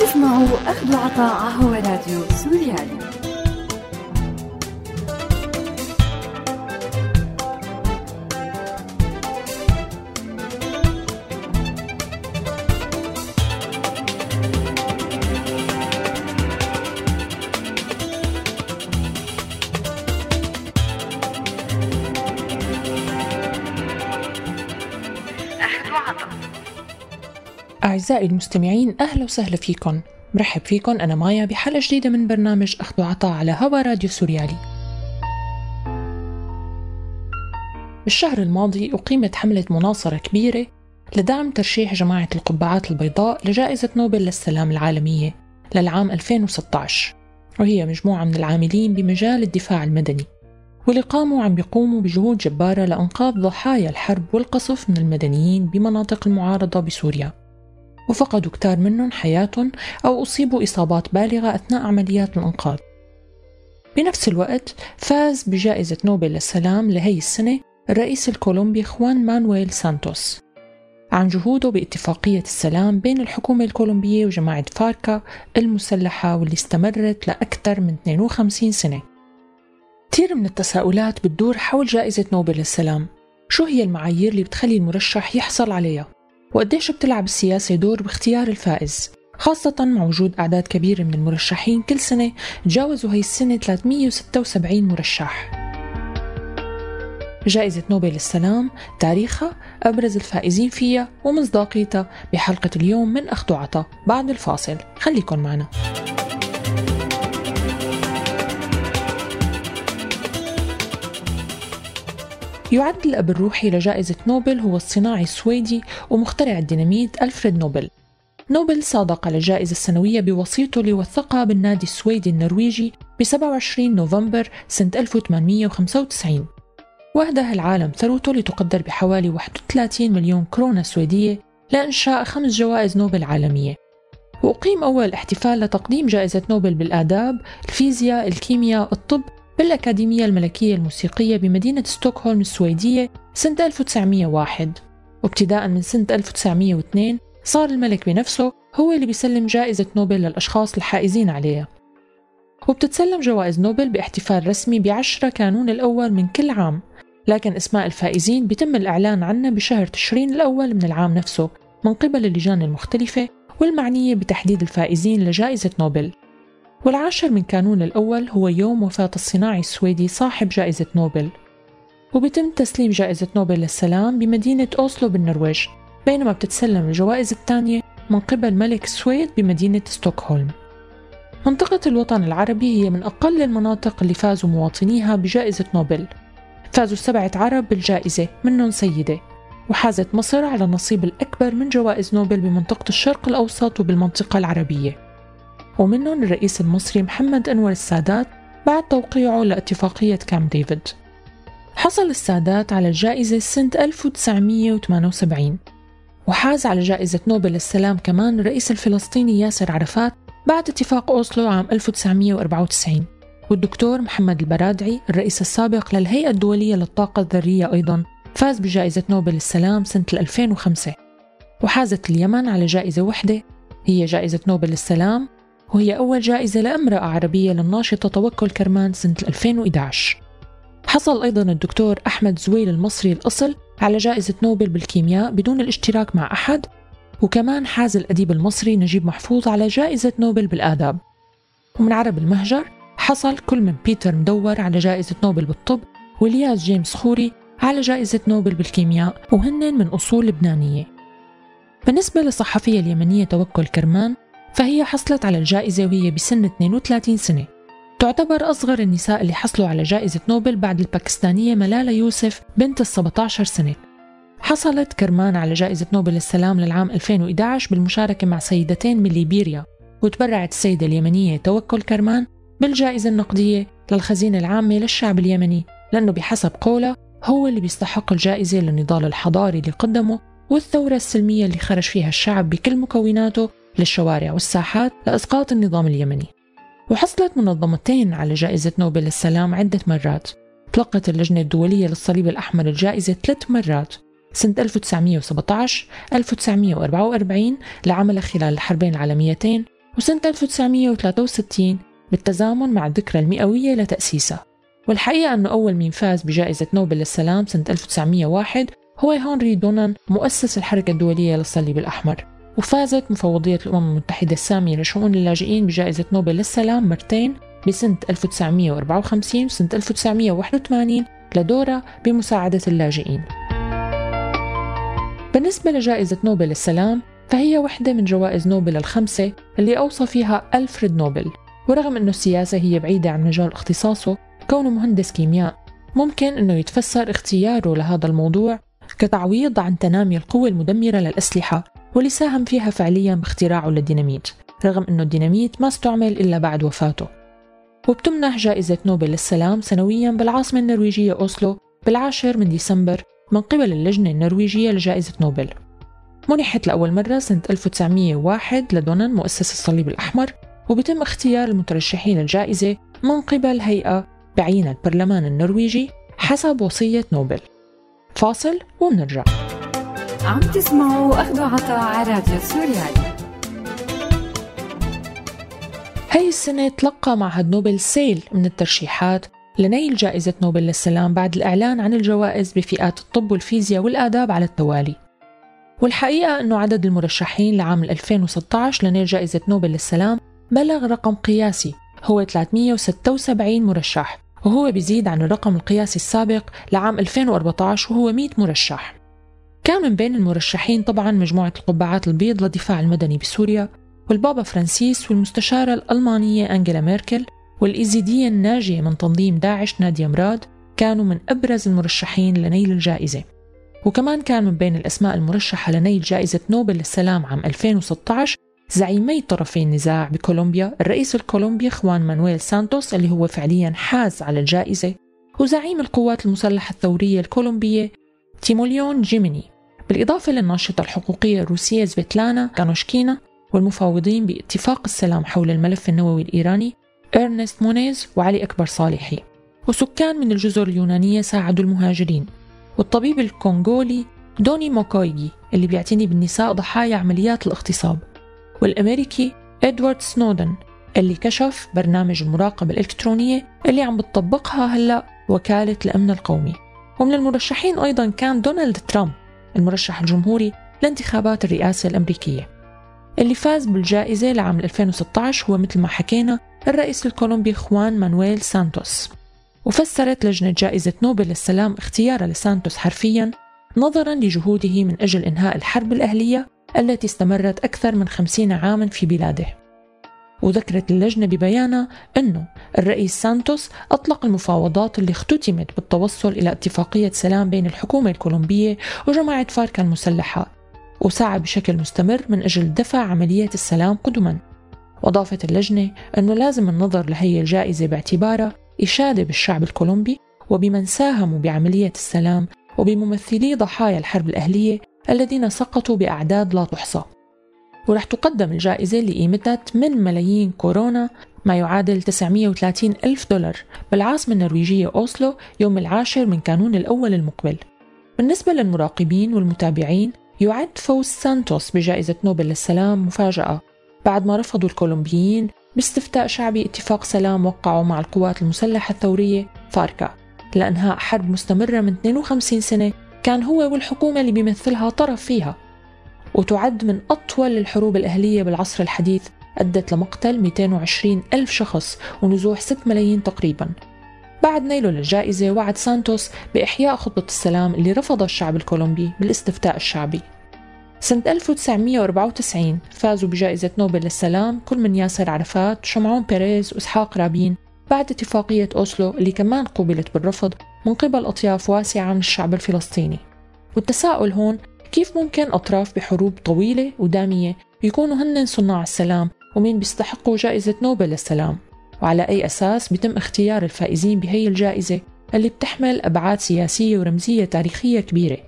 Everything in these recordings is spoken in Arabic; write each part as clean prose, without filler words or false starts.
تسمعوا أخد وعطا على راديو سوريالي. أعزائي المستمعين، أهلا وسهلا فيكم، مرحب فيكم، أنا مايا بحلقة جديدة من برنامج أخد وعطا على هوا راديو سوريالي. بالشهر الماضي أقيمت حملة مناصرة كبيرة لدعم ترشيح جماعة القبعات البيضاء لجائزة نوبل للسلام العالمية للعام 2016، وهي مجموعة من العاملين بمجال الدفاع المدني واللي عم بيقوموا بجهود جبارة لإنقاذ ضحايا الحرب والقصف من المدنيين بمناطق المعارضة بسوريا، وفقدوا كتار منهم حياتهم أو أصيبوا إصابات بالغة أثناء عمليات الإنقاذ. بنفس الوقت فاز بجائزة نوبل للسلام لهي السنة الرئيس الكولومبي خوان مانويل سانتوس عن جهوده باتفاقية السلام بين الحكومة الكولومبية وجماعة فاركا المسلحة، واللي استمرت لأكثر من 52 سنة. كثير من التساؤلات بتدور حول جائزة نوبل للسلام، شو هي المعايير اللي بتخلي المرشح يحصل عليها؟ وقديش بتلعب السياسة دور باختيار الفائز، خاصة مع وجود أعداد كبيرة من المرشحين كل سنة تجاوزوا هاي السنة 376 مرشح. جائزة نوبل للسلام، تاريخها، أبرز الفائزين فيها ومصداقيتها بحلقة اليوم من أخد وعطا بعد الفاصل، خليكن معنا. يعد الأب الروحي لجائزة نوبل هو الصناعي السويدي ومخترع الديناميت ألفريد نوبل. نوبل صادق على الجائزة السنوية بوصيته اللي وثقها بالنادي السويدي النرويجي ب 27 نوفمبر سنة 1895، وأهدى العالم ثروته لتقدر بحوالي 31 مليون كرونة سويدية لإنشاء 5 جوائز نوبل عالمية. وأقيم أول احتفال لتقديم جائزة نوبل بالآداب، الفيزياء، الكيمياء، الطب بالأكاديمية الملكية الموسيقية بمدينة ستوكهولم السويدية سنة 1901، وابتداء من سنة 1902 صار الملك بنفسه هو اللي بيسلم جائزة نوبل للأشخاص الحائزين عليها. وبتتسلم جوائز نوبل باحتفال رسمي ب10 كانون الأول من كل عام، لكن أسماء الفائزين بيتم الإعلان عنها بشهر تشرين الأول من العام نفسه من قبل اللجان المختلفة والمعنية بتحديد الفائزين لجائزة نوبل. والعاشر من كانون الأول هو يوم وفاة الصناعي السويدي صاحب جائزة نوبل. وبتم تسليم جائزة نوبل للسلام بمدينة أوسلو بالنرويج، بينما بتتسلم الجوائز الثانية من قبل ملك السويد بمدينة ستوكهولم. منطقة الوطن العربي هي من أقل المناطق اللي فازوا مواطنيها بجائزة نوبل، فازوا 7 عرب بالجائزة منهم سيدة، وحازت مصر على النصيب الأكبر من جوائز نوبل بمنطقة الشرق الأوسط وبالمنطقة العربية، ومنهم الرئيس المصري محمد أنور السادات بعد توقيعه لاتفاقية كامب ديفيد. حصل السادات على الجائزة سنة 1978، وحاز على جائزة نوبل للسلام كمان الرئيس الفلسطيني ياسر عرفات بعد اتفاق أوسلو عام 1994، والدكتور محمد البرادعي الرئيس السابق للهيئة الدولية للطاقة الذرية أيضاً فاز بجائزة نوبل للسلام سنة 2005، وحازت اليمن على جائزة وحدة هي جائزة نوبل للسلام، وهي أول جائزة لامرأة عربية للناشطة توكل كرمان سنة 2011. حصل أيضاً الدكتور أحمد زويل المصري الأصل على جائزة نوبل بالكيمياء بدون الاشتراك مع أحد، وكمان حاز الأديب المصري نجيب محفوظ على جائزة نوبل بالآداب. ومن عرب المهجر حصل كل من بيتر مدور على جائزة نوبل بالطب، والياس جيمس خوري على جائزة نوبل بالكيمياء، وهن من أصول لبنانية. بالنسبة للصحفية اليمنية توكل كرمان، فهي حصلت على الجائزة وهي بسن 32 سنة، تعتبر أصغر النساء اللي حصلوا على جائزة نوبل بعد الباكستانية ملالة يوسف بنت 17 سنة. حصلت كرمان على جائزة نوبل للسلام للعام 2011 بالمشاركة مع سيدتين من ليبيريا، وتبرعت السيدة اليمنية توكل كرمان بالجائزة النقدية للخزينة العامة للشعب اليمني، لأنه بحسب قولها هو اللي بيستحق الجائزة للنضال الحضاري اللي قدمه والثورة السلمية اللي خرج فيها الشعب بكل مكوناته للشوارع والساحات لإسقاط النظام اليمني. وحصلت منظمتين على جائزة نوبل للسلام عدة مرات، تلقت اللجنة الدولية للصليب الأحمر الجائزة 3 مرات، سنة 1917، 1944 لعملها خلال الحربين العالميتين، وسنة 1963 بالتزامن مع الذكرى المئوية لتأسيسها. والحقيقة أنه أول من فاز بجائزة نوبل للسلام سنة 1901 هو هنري دونان مؤسس الحركة الدولية للصليب الأحمر. وفازت مفوضية الأمم المتحدة السامية لشؤون اللاجئين بجائزة نوبل للسلام مرتين بسنة 1954 وسنة 1981 لدورة بمساعدة اللاجئين. بالنسبة لجائزة نوبل للسلام فهي واحدة من جوائز نوبل الخمسة اللي أوصى فيها ألفريد نوبل، ورغم أنه السياسة هي بعيدة عن مجال اختصاصه كونه مهندس كيمياء ممكن أنه يتفسر اختياره لهذا الموضوع كتعويض عن تنامي القوة المدمرة للأسلحة واللي ساهم فيها فعلياً باختراعه للديناميت، رغم أنه الديناميت ما استعمل إلا بعد وفاته. وبتمنح جائزة نوبل للسلام سنوياً بالعاصمة النرويجية أوسلو بالعاشر من ديسمبر من قبل اللجنة النرويجية لجائزة نوبل. منحت لأول مرة سنة 1901 لدونان مؤسس الصليب الأحمر، وبتم اختيار المترشحين للجائزة من قبل هيئة بعينة البرلمان النرويجي حسب وصية نوبل. فاصل ومنرجع. عم تسمعوا أخد وعطا على راديو سوريالي. هاي السنة تلقى معهد نوبل سيل من الترشيحات لنيل جائزة نوبل للسلام بعد الإعلان عن الجوائز بفئات الطب والفيزياء والآداب على التوالي. والحقيقة أنه عدد المرشحين لعام 2016 لنيل جائزة نوبل للسلام بلغ رقم قياسي هو 376 مرشح، وهو بيزيد عن الرقم القياسي السابق لعام 2014 وهو 100 مرشح. كان من بين المرشحين طبعاً مجموعة القبعات البيض للدفاع المدني بسوريا والبابا فرانسيس والمستشارة الألمانية أنجلا ميركل والإيزيدية الناجية من تنظيم داعش نادية مراد كانوا من أبرز المرشحين لنيل الجائزة. وكمان كان من بين الأسماء المرشحة لنيل جائزة نوبل للسلام عام 2016 زعيمي طرفي النزاع بكولومبيا الرئيس الكولومبي خوان مانويل سانتوس اللي هو فعلياً حاز على الجائزة، وزعيم القوات المسلحة الثورية الكولومبية تيموليون جيميني، بالإضافة للناشطة الحقوقية الروسية سفيتلانا غانوشكينا والمفاوضين باتفاق السلام حول الملف النووي الإيراني إرنست مونيز وعلي أكبر صالحي، وسكان من الجزر اليونانية ساعدوا المهاجرين، والطبيب الكونغولي دوني موكويجي اللي بيعتني بالنساء ضحايا عمليات الاغتصاب، والأمريكي إدوارد سنودن اللي كشف برنامج المراقبة الإلكترونية اللي عم بتطبقها هلأ وكالة الأمن القومي. ومن المرشحين أيضاً كان دونالد ترامب المرشح الجمهوري لانتخابات الرئاسة الأمريكية. اللي فاز بالجائزة لعام 2016 هو مثل ما حكينا الرئيس الكولومبي خوان مانويل سانتوس. وفسرت لجنة جائزة نوبل للسلام اختيار لسانتوس حرفياً نظراً لجهوده من أجل إنهاء الحرب الأهلية التي استمرت أكثر من 50 عاماً في بلاده. وذكرت اللجنة ببيانها أنه الرئيس سانتوس أطلق المفاوضات اللي اختتمت بالتوصل إلى اتفاقية سلام بين الحكومة الكولومبية وجماعة فارك المسلحة، وسعى بشكل مستمر من أجل دفع عملية السلام قدماً. وأضافت اللجنة أنه لازم النظر لهي الجائزة باعتبارها إشادة بالشعب الكولومبي وبمن ساهموا بعملية السلام وبممثلي ضحايا الحرب الأهلية الذين سقطوا بأعداد لا تحصى. ورح تقدم الجائزة لقيمتها 8 ملايين كورونا ما يعادل 930 ألف دولار بالعاصمة النرويجية أوسلو يوم 10 كانون 1 المقبل. بالنسبة للمراقبين والمتابعين يعد فوز سانتوس بجائزة نوبل للسلام مفاجأة بعد ما رفضوا الكولومبيين باستفتاء شعبي اتفاق سلام وقعوا مع القوات المسلحة الثورية فاركا لأنهاء حرب مستمرة من 52 سنة كان هو والحكومة اللي بيمثلها طرف فيها، وتعد من أطول الحروب الأهلية بالعصر الحديث أدت لمقتل 220 ألف شخص ونزوح 6 ملايين تقريباً. بعد نيله للجائزة وعد سانتوس بإحياء خطة السلام اللي رفض الشعب الكولومبي بالاستفتاء الشعبي. سنة 1994 فازوا بجائزة نوبل للسلام كل من ياسر عرفات وشمعون بيريز وإسحاق رابين بعد اتفاقية أوسلو اللي كمان قوبلت بالرفض من قبل أطياف واسعة من الشعب الفلسطيني. والتساؤل هون كيف ممكن أطراف بحروب طويلة ودامية يكونوا هن صناع السلام ومين بيستحقوا جائزة نوبل للسلام، وعلى أي أساس بتم اختيار الفائزين بهي الجائزة اللي بتحمل أبعاد سياسية ورمزية تاريخية كبيرة؟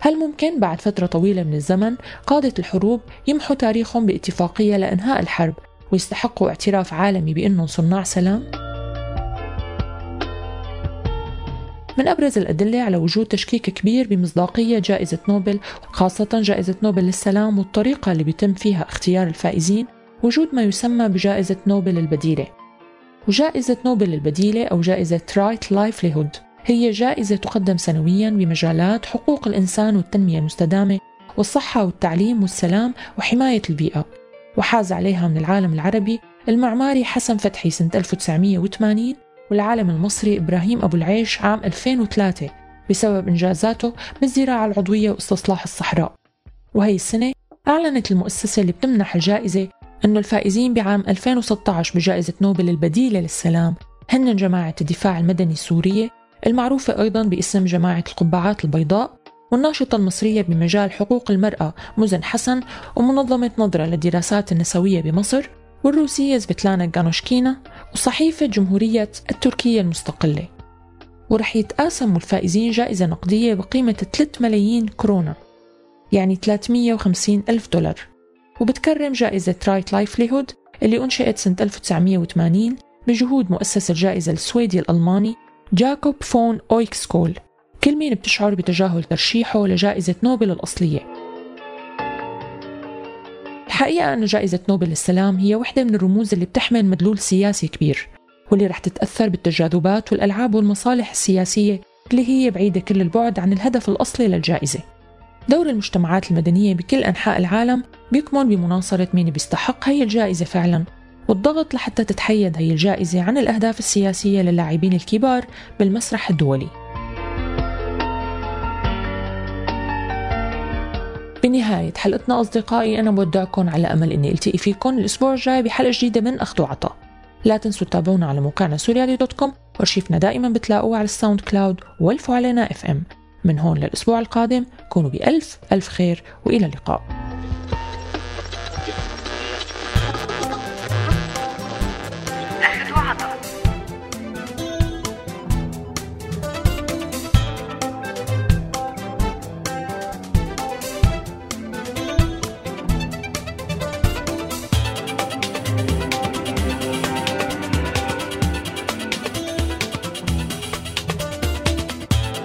هل ممكن بعد فترة طويلة من الزمن قادة الحروب يمحوا تاريخهم باتفاقية لإنهاء الحرب ويستحقوا اعتراف عالمي بأنهم صناع سلام؟ من أبرز الأدلة على وجود تشكيك كبير بمصداقية جائزة نوبل، خاصة جائزة نوبل للسلام والطريقة اللي بيتم فيها اختيار الفائزين، وجود ما يسمى بجائزة نوبل البديلة. وجائزة نوبل البديلة أو جائزة Right Livelihood هي جائزة تقدم سنوياً بمجالات حقوق الإنسان والتنمية المستدامة والصحة والتعليم والسلام وحماية البيئة، وحاز عليها من العالم العربي المعماري حسن فتحي سنة 1980 والعالم المصري إبراهيم أبوالعيش عام 2003 بسبب إنجازاته بالزراعة العضوية واستصلاح الصحراء. وهي السنة أعلنت المؤسسة اللي بتمنح الجائزة أنه الفائزين بعام 2016 بجائزة نوبل البديلة للسلام هن جماعة الدفاع المدني السورية المعروفة أيضاً باسم جماعة القبعات البيضاء، والناشطة المصرية بمجال حقوق المرأة مزن حسن، ومنظمة نظرة للدراسات النسوية بمصر، والروسية سفيتلانا غانوشكينا، وصحيفة جمهورية التركية المستقلة. ورح يتقاسموا الفائزين جائزة نقدية بقيمة 3 ملايين كورونا، يعني 350 ألف دولار. وبتكرم جائزة رايت لايفليهود اللي أنشئت سنة 1980 بجهود مؤسس الجائزة السويدي الألماني جاكوب فون أويكسكول، كل مين بتشعر بتجاهل ترشيحه لجائزة نوبل الأصلية. الحقيقة أن جائزة نوبل للسلام هي واحدة من الرموز اللي بتحمل مدلول سياسي كبير، واللي رح تتأثر بالتجاذبات والألعاب والمصالح السياسية اللي هي بعيدة كل البعد عن الهدف الأصلي للجائزة. دور المجتمعات المدنية بكل أنحاء العالم بيكمن بمناصرة مين بيستحق هي الجائزة فعلاً، والضغط لحتى تتحيد هي الجائزة عن الأهداف السياسية للاعبين الكبار بالمسرح الدولي. بنهاية حلقتنا أصدقائي، أنا بودعكم على أمل أني ألتقي فيكم الأسبوع الجاي بحلقة جديدة من أخد وعطا. لا تنسوا تتابعونا على موقعنا souriali.com، وأرشيفنا دائما بتلاقوه على الساوند كلاود والفوا علينا FM. من هون للأسبوع القادم كونوا بألف ألف خير، وإلى اللقاء.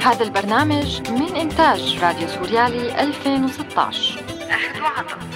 هذا البرنامج من إنتاج راديو سوريالي 2016. أخد وعطا.